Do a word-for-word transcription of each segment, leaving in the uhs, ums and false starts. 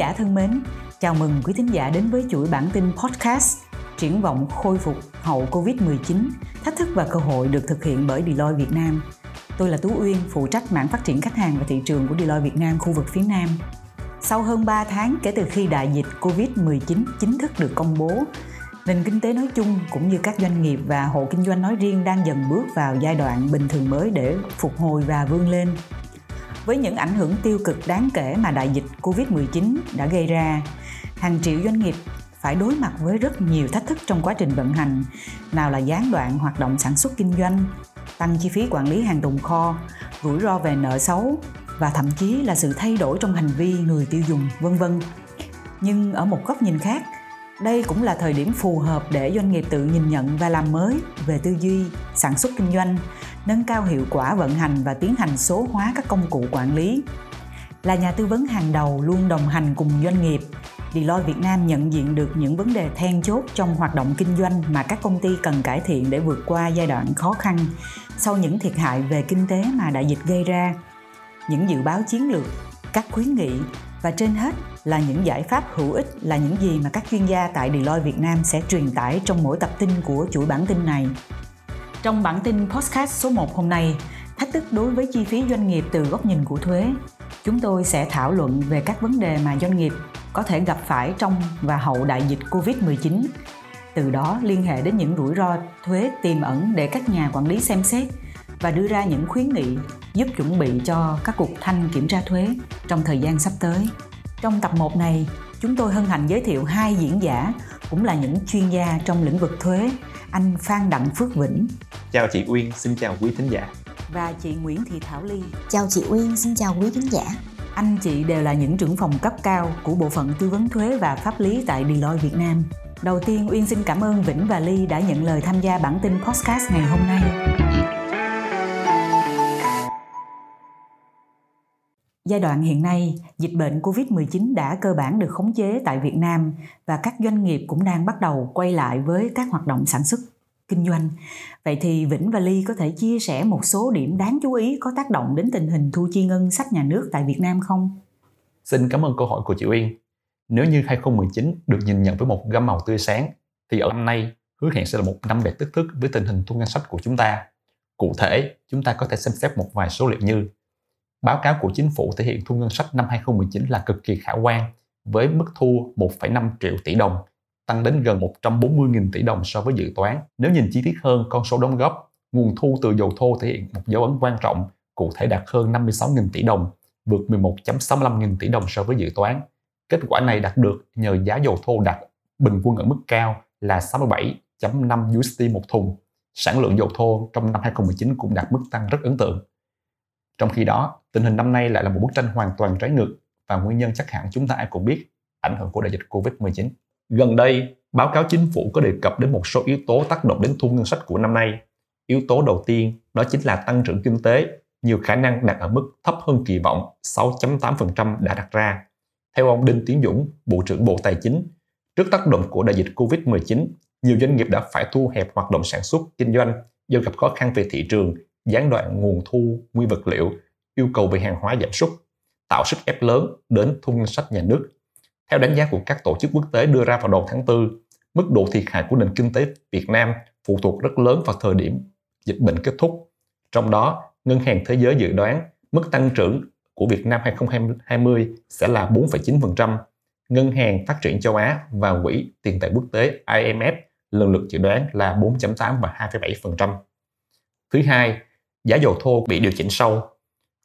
giả thân mến, chào mừng quý thính giả đến với chuỗi bản tin podcast Triển vọng khôi phục hậu covid mười chín, thách thức và cơ hội được thực hiện bởi Deloitte Việt Nam. Tôi là Tú Uyên, phụ trách mảng phát triển khách hàng và thị trường của Deloitte Việt Nam khu vực phía Nam. Sau hơn ba tháng kể từ khi đại dịch covid mười chín chính thức được công bố, nền kinh tế nói chung cũng như các doanh nghiệp và hộ kinh doanh nói riêng đang dần bước vào giai đoạn bình thường mới để phục hồi và vươn lên. Với những ảnh hưởng tiêu cực đáng kể mà đại dịch covid mười chín đã gây ra, hàng triệu doanh nghiệp phải đối mặt với rất nhiều thách thức trong quá trình vận hành, nào là gián đoạn hoạt động sản xuất kinh doanh, tăng chi phí quản lý hàng tồn kho, rủi ro về nợ xấu và thậm chí là sự thay đổi trong hành vi người tiêu dùng, vân vân. Nhưng ở một góc nhìn khác, đây cũng là thời điểm phù hợp để doanh nghiệp tự nhìn nhận và làm mới về tư duy, sản xuất kinh doanh, nâng cao hiệu quả vận hành và tiến hành số hóa các công cụ quản lý. Là nhà tư vấn hàng đầu luôn đồng hành cùng doanh nghiệp, Deloitte Việt Nam nhận diện được những vấn đề then chốt trong hoạt động kinh doanh mà các công ty cần cải thiện để vượt qua giai đoạn khó khăn sau những thiệt hại về kinh tế mà đại dịch gây ra. Những dự báo chiến lược, các khuyến nghị và trên hết là những giải pháp hữu ích là những gì mà các chuyên gia tại Deloitte Việt Nam sẽ truyền tải trong mỗi tập tin của chuỗi bản tin này. Trong bản tin podcast số một hôm nay, thách thức đối với chi phí doanh nghiệp từ góc nhìn của thuế, chúng tôi sẽ thảo luận về các vấn đề mà doanh nghiệp có thể gặp phải trong và hậu đại dịch covid mười chín. Từ đó liên hệ đến những rủi ro thuế tiềm ẩn để các nhà quản lý xem xét và đưa ra những khuyến nghị giúp chuẩn bị cho các cuộc thanh kiểm tra thuế trong thời gian sắp tới. Trong tập một này, chúng tôi hân hạnh giới thiệu hai diễn giả cũng là những chuyên gia trong lĩnh vực thuế, anh Phan Đặng Phước Vĩnh. Chào chị Uyên, xin chào quý thính giả. Và chị Nguyễn Thị Thảo Ly. Chào chị Uyên, xin chào quý thính giả. Anh chị đều là những trưởng phòng cấp cao của Bộ phận Tư vấn Thuế và Pháp lý tại Deloitte Việt Nam. Đầu tiên, Uyên xin cảm ơn Vĩnh và Ly đã nhận lời tham gia bản tin podcast ngày hôm nay. Giai đoạn hiện nay, dịch bệnh covid mười chín đã cơ bản được khống chế tại Việt Nam và các doanh nghiệp cũng đang bắt đầu quay lại với các hoạt động sản xuất, kinh doanh. Vậy thì Vĩnh và Ly có thể chia sẻ một số điểm đáng chú ý có tác động đến tình hình thu chi ngân sách nhà nước tại Việt Nam không? Xin cảm ơn câu hỏi của chị Uyên. Nếu như hai không một chín được nhìn nhận với một gam màu tươi sáng, thì ở năm nay hứa hẹn sẽ là một năm đầy thách thức với tình hình thu ngân sách của chúng ta. Cụ thể, chúng ta có thể xem xét một vài số liệu như báo cáo của chính phủ thể hiện thu ngân sách năm hai không một chín là cực kỳ khả quan với mức thu một phẩy năm triệu tỷ đồng, tăng đến gần một trăm bốn mươi nghìn tỷ đồng so với dự toán. Nếu nhìn chi tiết hơn con số đóng góp, nguồn thu từ dầu thô thể hiện một dấu ấn quan trọng, cụ thể đạt hơn năm mươi sáu nghìn tỷ đồng, vượt mười một phẩy sáu mươi lăm nghìn tỷ đồng so với dự toán. Kết quả này đạt được nhờ giá dầu thô đạt bình quân ở mức cao là sáu mươi bảy phẩy năm đô la một thùng. Sản lượng dầu thô trong năm hai không một chín cũng đạt mức tăng rất ấn tượng. Trong khi đó, tình hình năm nay lại là một bức tranh hoàn toàn trái ngược và nguyên nhân chắc hẳn chúng ta ai cũng biết, ảnh hưởng của đại dịch covid mười chín. Gần đây, báo cáo chính phủ có đề cập đến một số yếu tố tác động đến thu ngân sách của năm nay. Yếu tố đầu tiên đó chính là tăng trưởng kinh tế, nhiều khả năng đạt ở mức thấp hơn kỳ vọng sáu phẩy tám phần trăm đã đặt ra. Theo ông Đinh Tiến Dũng, Bộ trưởng Bộ Tài chính, trước tác động của đại dịch covid mười chín, nhiều doanh nghiệp đã phải thu hẹp hoạt động sản xuất, kinh doanh do gặp khó khăn về thị trường, gián đoạn nguồn thu, nguyên vật liệu, yêu cầu về hàng hóa giảm sút, tạo sức ép lớn đến thu ngân sách nhà nước. Theo đánh giá của các tổ chức quốc tế đưa ra vào đầu tháng tư, mức độ thiệt hại của nền kinh tế Việt Nam phụ thuộc rất lớn vào thời điểm dịch bệnh kết thúc. Trong đó, Ngân hàng Thế giới dự đoán mức tăng trưởng của Việt Nam hai không hai không sẽ là bốn phẩy chín phần trăm. Ngân hàng Phát triển Châu Á và Quỹ Tiền tệ Quốc tế I M F lần lượt dự đoán là bốn phẩy tám phần trăm và hai phẩy bảy phần trăm. Thứ hai, giá dầu thô bị điều chỉnh sâu.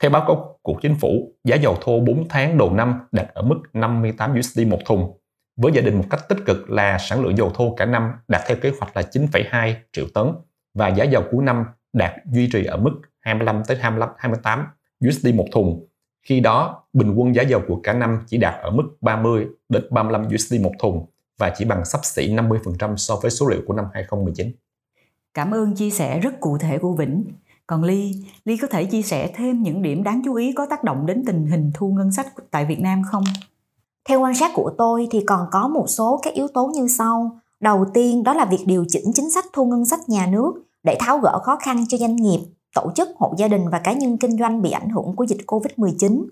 Theo báo cáo của chính phủ, giá dầu thô bốn tháng đầu năm đạt ở mức năm mươi tám đô la một thùng, với giả định một cách tích cực là sản lượng dầu thô cả năm đạt theo kế hoạch là chín phẩy hai triệu tấn và giá dầu cuối năm đạt duy trì ở mức hai mươi lăm đến hai mươi tám đô la một thùng. Khi đó, bình quân giá dầu của cả năm chỉ đạt ở mức ba mươi đến ba mươi lăm đô la một thùng và chỉ bằng xấp xỉ năm mươi phần trăm so với số liệu của năm hai không một chín. Cảm ơn chia sẻ rất cụ thể của Vĩnh. Còn Ly, Ly có thể chia sẻ thêm những điểm đáng chú ý có tác động đến tình hình thu ngân sách tại Việt Nam không? Theo quan sát của tôi thì còn có một số các yếu tố như sau. Đầu tiên đó là việc điều chỉnh chính sách thu ngân sách nhà nước để tháo gỡ khó khăn cho doanh nghiệp, tổ chức, hộ gia đình và cá nhân kinh doanh bị ảnh hưởng của dịch covid mười chín.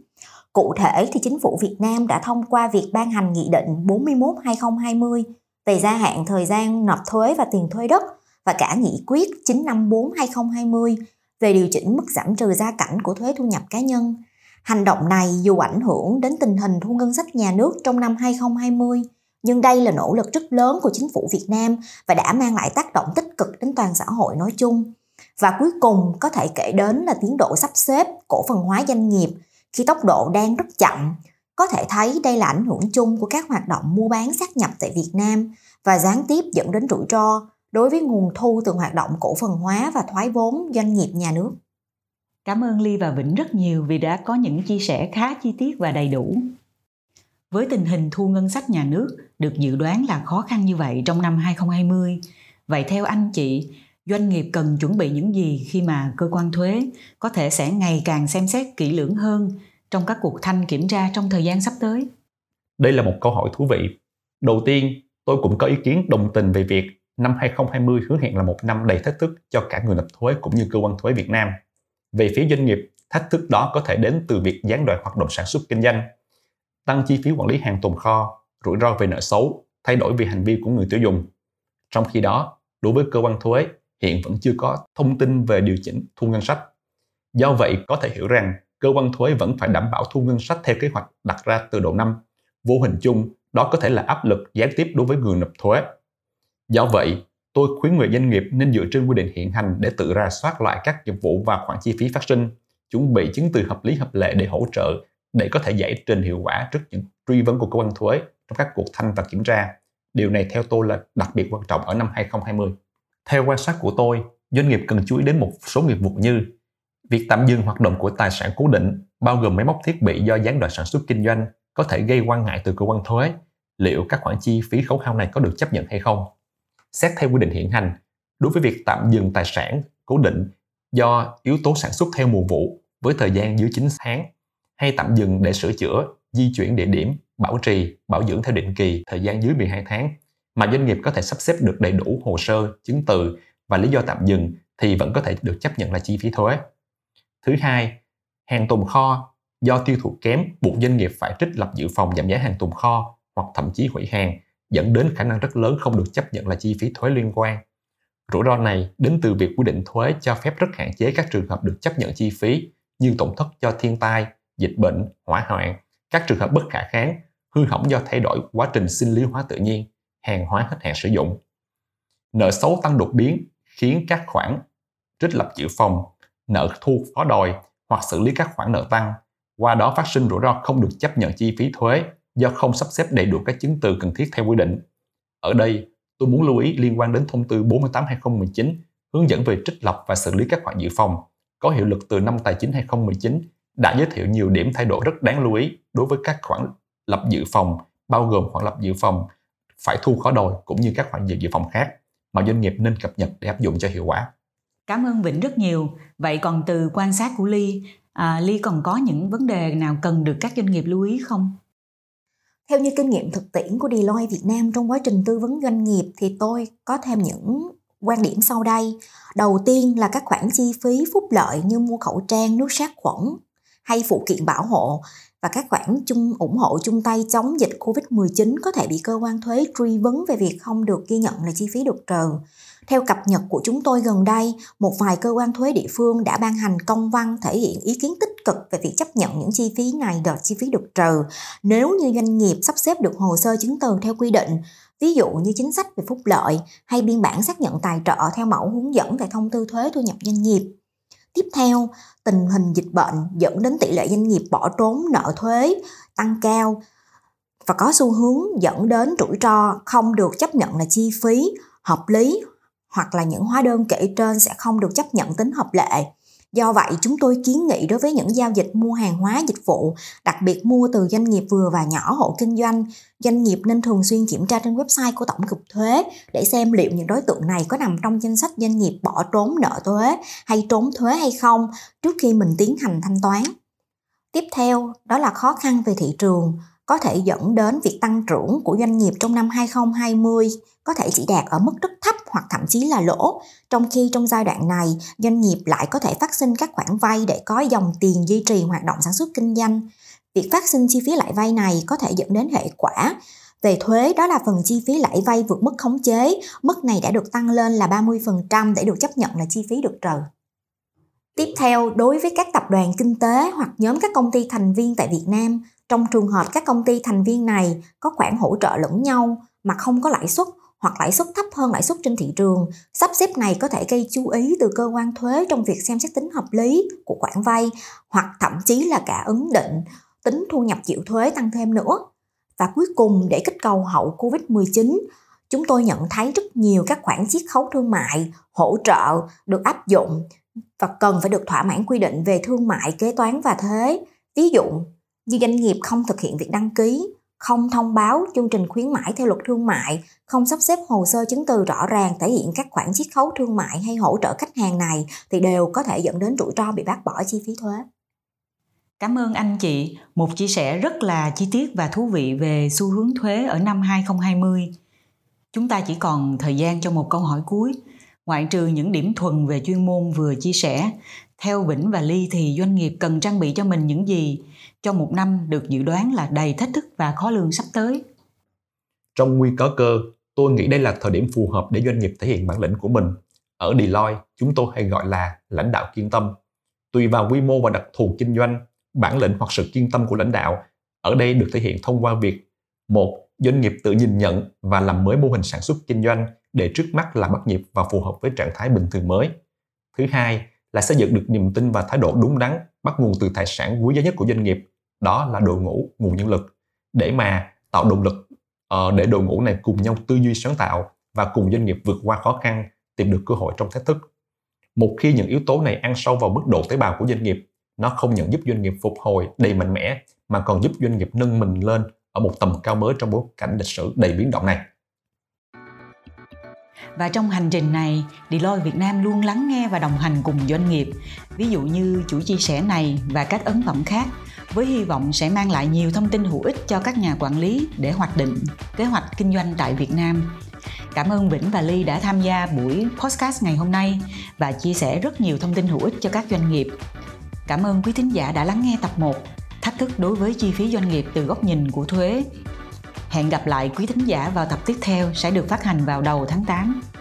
Cụ thể thì chính phủ Việt Nam đã thông qua việc ban hành Nghị định bốn mươi mốt trên hai không hai không về gia hạn thời gian nộp thuế và tiền thuê đất và cả Nghị quyết chín trăm năm mươi tư trên hai không hai không về điều chỉnh mức giảm trừ gia cảnh của thuế thu nhập cá nhân. Hành động này dù ảnh hưởng đến tình hình thu ngân sách nhà nước trong năm hai không hai không, nhưng đây là nỗ lực rất lớn của chính phủ Việt Nam và đã mang lại tác động tích cực đến toàn xã hội nói chung. Và cuối cùng có thể kể đến là tiến độ sắp xếp cổ phần hóa doanh nghiệp khi tốc độ đang rất chậm. Có thể thấy đây là ảnh hưởng chung của các hoạt động mua bán xác nhập tại Việt Nam và gián tiếp dẫn đến rủi ro đối với nguồn thu từ hoạt động cổ phần hóa và thoái vốn doanh nghiệp nhà nước. Cảm ơn Ly và Vĩnh rất nhiều vì đã có những chia sẻ khá chi tiết và đầy đủ. Với tình hình thu ngân sách nhà nước được dự đoán là khó khăn như vậy trong năm hai không hai không, vậy theo anh chị, doanh nghiệp cần chuẩn bị những gì khi mà cơ quan thuế có thể sẽ ngày càng xem xét kỹ lưỡng hơn trong các cuộc thanh kiểm tra trong thời gian sắp tới? Đây là một câu hỏi thú vị. Đầu tiên, tôi cũng có ý kiến đồng tình về việc năm hai không hai không hứa hẹn là một năm đầy thách thức cho cả người nộp thuế cũng như cơ quan thuế Việt Nam. Về phía doanh nghiệp, thách thức đó có thể đến từ việc gián đoạn hoạt động sản xuất kinh doanh, tăng chi phí quản lý hàng tồn kho, rủi ro về nợ xấu, thay đổi về hành vi của người tiêu dùng. Trong khi đó, đối với cơ quan thuế, hiện vẫn chưa có thông tin về điều chỉnh thu ngân sách. Do vậy, có thể hiểu rằng cơ quan thuế vẫn phải đảm bảo thu ngân sách theo kế hoạch đặt ra từ đầu năm. Vô hình chung, đó có thể là áp lực gián tiếp đối với người nộp thuế. Do vậy, tôi khuyến người doanh nghiệp nên dựa trên quy định hiện hành để tự rà soát lại các dịch vụ và khoản chi phí phát sinh, chuẩn bị chứng từ hợp lý hợp lệ để hỗ trợ, để có thể giải trình hiệu quả trước những truy vấn của cơ quan thuế trong các cuộc thanh và kiểm tra. Điều này theo tôi là đặc biệt quan trọng ở năm hai không hai không. Theo quan sát của tôi, doanh nghiệp cần chú ý đến một số nghiệp vụ như việc tạm dừng hoạt động của tài sản cố định, bao gồm máy móc thiết bị do gián đoạn sản xuất kinh doanh, có thể gây quan ngại từ cơ quan thuế. Liệu các khoản chi phí khấu hao này có được chấp nhận hay không? Xét theo quy định hiện hành, đối với việc tạm dừng tài sản cố định do yếu tố sản xuất theo mùa vụ với thời gian dưới chín tháng, hay tạm dừng để sửa chữa, di chuyển địa điểm, bảo trì, bảo dưỡng theo định kỳ thời gian dưới mười hai tháng, mà doanh nghiệp có thể sắp xếp được đầy đủ hồ sơ, chứng từ và lý do tạm dừng thì vẫn có thể được chấp nhận là chi phí thuế. Thứ hai, hàng tồn kho do tiêu thụ kém buộc doanh nghiệp phải trích lập dự phòng giảm giá hàng tồn kho hoặc thậm chí hủy hàng, dẫn đến khả năng rất lớn không được chấp nhận là chi phí thuế liên quan. Rủi ro này đến từ việc quy định thuế cho phép rất hạn chế các trường hợp được chấp nhận chi phí như tổn thất do thiên tai, dịch bệnh, hỏa hoạn, các trường hợp bất khả kháng, hư hỏng do thay đổi quá trình sinh lý hóa tự nhiên, hàng hóa hết hạn sử dụng. Nợ xấu tăng đột biến khiến các khoản trích lập dự phòng, nợ thu khó đòi hoặc xử lý các khoản nợ tăng, qua đó phát sinh rủi ro không được chấp nhận chi phí thuế do không sắp xếp đầy đủ các chứng từ cần thiết theo quy định. Ở đây, tôi muốn lưu ý liên quan đến thông tư bốn mươi tám trên hai không một chín hướng dẫn về trích lập và xử lý các khoản dự phòng, có hiệu lực từ năm tài chính hai không một chín, đã giới thiệu nhiều điểm thay đổi rất đáng lưu ý đối với các khoản lập dự phòng, bao gồm khoản lập dự phòng phải thu khó đòi cũng như các khoản dự phòng khác mà doanh nghiệp nên cập nhật để áp dụng cho hiệu quả. Cảm ơn Vĩnh rất nhiều. Vậy còn từ quan sát của Ly, à, Ly còn có những vấn đề nào cần được các doanh nghiệp lưu ý không? Theo như kinh nghiệm thực tiễn của Deloitte Việt Nam trong quá trình tư vấn doanh nghiệp thì tôi có thêm những quan điểm sau đây. Đầu tiên là các khoản chi phí phúc lợi như mua khẩu trang, nước sát khuẩn hay phụ kiện bảo hộ và các khoản chung ủng hộ chung tay chống dịch covid mười chín có thể bị cơ quan thuế truy vấn về việc không được ghi nhận là chi phí được trừ. Theo cập nhật của chúng tôi gần đây, một vài cơ quan thuế địa phương đã ban hành công văn thể hiện ý kiến tích cực về việc chấp nhận những chi phí này là chi phí được trừ nếu như doanh nghiệp sắp xếp được hồ sơ chứng từ theo quy định, ví dụ như chính sách về phúc lợi hay biên bản xác nhận tài trợ theo mẫu hướng dẫn tại thông tư thuế thu nhập doanh nghiệp. Tiếp theo, tình hình dịch bệnh dẫn đến tỷ lệ doanh nghiệp bỏ trốn nợ thuế tăng cao và có xu hướng dẫn đến rủi ro không được chấp nhận là chi phí hợp lý hoặc là những hóa đơn kể trên sẽ không được chấp nhận tính hợp lệ. Do vậy, chúng tôi kiến nghị đối với những giao dịch mua hàng hóa dịch vụ, đặc biệt mua từ doanh nghiệp vừa và nhỏ hộ kinh doanh, doanh nghiệp nên thường xuyên kiểm tra trên website của Tổng cục Thuế để xem liệu những đối tượng này có nằm trong danh sách doanh nghiệp bỏ trốn nợ thuế hay trốn thuế hay không trước khi mình tiến hành thanh toán. Tiếp theo, đó là khó khăn về thị trường, có thể dẫn đến việc tăng trưởng của doanh nghiệp trong năm hai không hai không có thể chỉ đạt ở mức rất thấp hoặc thậm chí là lỗ, trong khi trong giai đoạn này doanh nghiệp lại có thể phát sinh các khoản vay để có dòng tiền duy trì hoạt động sản xuất kinh doanh. Việc phát sinh chi phí lãi vay này có thể dẫn đến hệ quả về thuế, đó là phần chi phí lãi vay vượt mức khống chế. Mức này đã được tăng lên là ba mươi phần trăm để được chấp nhận là chi phí được trừ. Tiếp theo, đối với các tập đoàn kinh tế hoặc nhóm các công ty thành viên tại Việt Nam, trong trường hợp các công ty thành viên này có khoản hỗ trợ lẫn nhau mà không có lãi suất hoặc lãi suất thấp hơn lãi suất trên thị trường, sắp xếp này có thể gây chú ý từ cơ quan thuế trong việc xem xét tính hợp lý của khoản vay hoặc thậm chí là cả ấn định tính thu nhập chịu thuế tăng thêm nữa. Và cuối cùng, để kích cầu hậu covid mười chín, chúng tôi nhận thấy rất nhiều các khoản chiết khấu thương mại, hỗ trợ được áp dụng và cần phải được thỏa mãn quy định về thương mại, kế toán và thuế. Ví dụ như doanh nghiệp không thực hiện việc đăng ký, không thông báo chương trình khuyến mãi theo luật thương mại, không sắp xếp hồ sơ chứng từ rõ ràng thể hiện các khoản chiết khấu thương mại hay hỗ trợ khách hàng này thì đều có thể dẫn đến rủi ro bị bác bỏ chi phí thuế. Cảm ơn anh chị, một chia sẻ rất là chi tiết và thú vị về xu hướng thuế ở năm hai không hai không. Chúng ta chỉ còn thời gian cho một câu hỏi cuối. Ngoại trừ những điểm thuần về chuyên môn vừa chia sẻ, theo Vĩnh và Ly thì doanh nghiệp cần trang bị cho mình những gì cho một năm được dự đoán là đầy thách thức và khó lường sắp tới? Trong nguy có cơ, tôi nghĩ đây là thời điểm phù hợp để doanh nghiệp thể hiện bản lĩnh của mình. Ở Deloitte, chúng tôi hay gọi là lãnh đạo kiên tâm. Tùy vào quy mô và đặc thù kinh doanh, bản lĩnh hoặc sự kiên tâm của lãnh đạo ở đây được thể hiện thông qua việc: một, doanh nghiệp tự nhìn nhận và làm mới mô hình sản xuất kinh doanh để trước mắt là bắt nhịp và phù hợp với trạng thái bình thường mới. Thứ hai là xây dựng được niềm tin và thái độ đúng đắn, bắt nguồn từ tài sản quý giá nhất của doanh nghiệp, đó là đội ngũ, nguồn nhân lực, để mà tạo động lực để đội ngũ này cùng nhau tư duy sáng tạo và cùng doanh nghiệp vượt qua khó khăn, tìm được cơ hội trong thách thức. Một khi những yếu tố này ăn sâu vào mức độ tế bào của doanh nghiệp, nó không những giúp doanh nghiệp phục hồi đầy mạnh mẽ mà còn giúp doanh nghiệp nâng mình lên ở một tầm cao mới trong bối cảnh lịch sử đầy biến động này. Và trong hành trình này, Deloitte Việt Nam luôn lắng nghe và đồng hành cùng doanh nghiệp, ví dụ như chủ chia sẻ này và các ấn phẩm khác, với hy vọng sẽ mang lại nhiều thông tin hữu ích cho các nhà quản lý để hoạch định kế hoạch kinh doanh tại Việt Nam. Cảm ơn Vĩnh và Ly đã tham gia buổi podcast ngày hôm nay và chia sẻ rất nhiều thông tin hữu ích cho các doanh nghiệp. Cảm ơn quý thính giả đã lắng nghe tập một, thách thức đối với chi phí doanh nghiệp từ góc nhìn của thuế. Hẹn gặp lại quý thính giả vào tập tiếp theo sẽ được phát hành vào đầu tháng tám.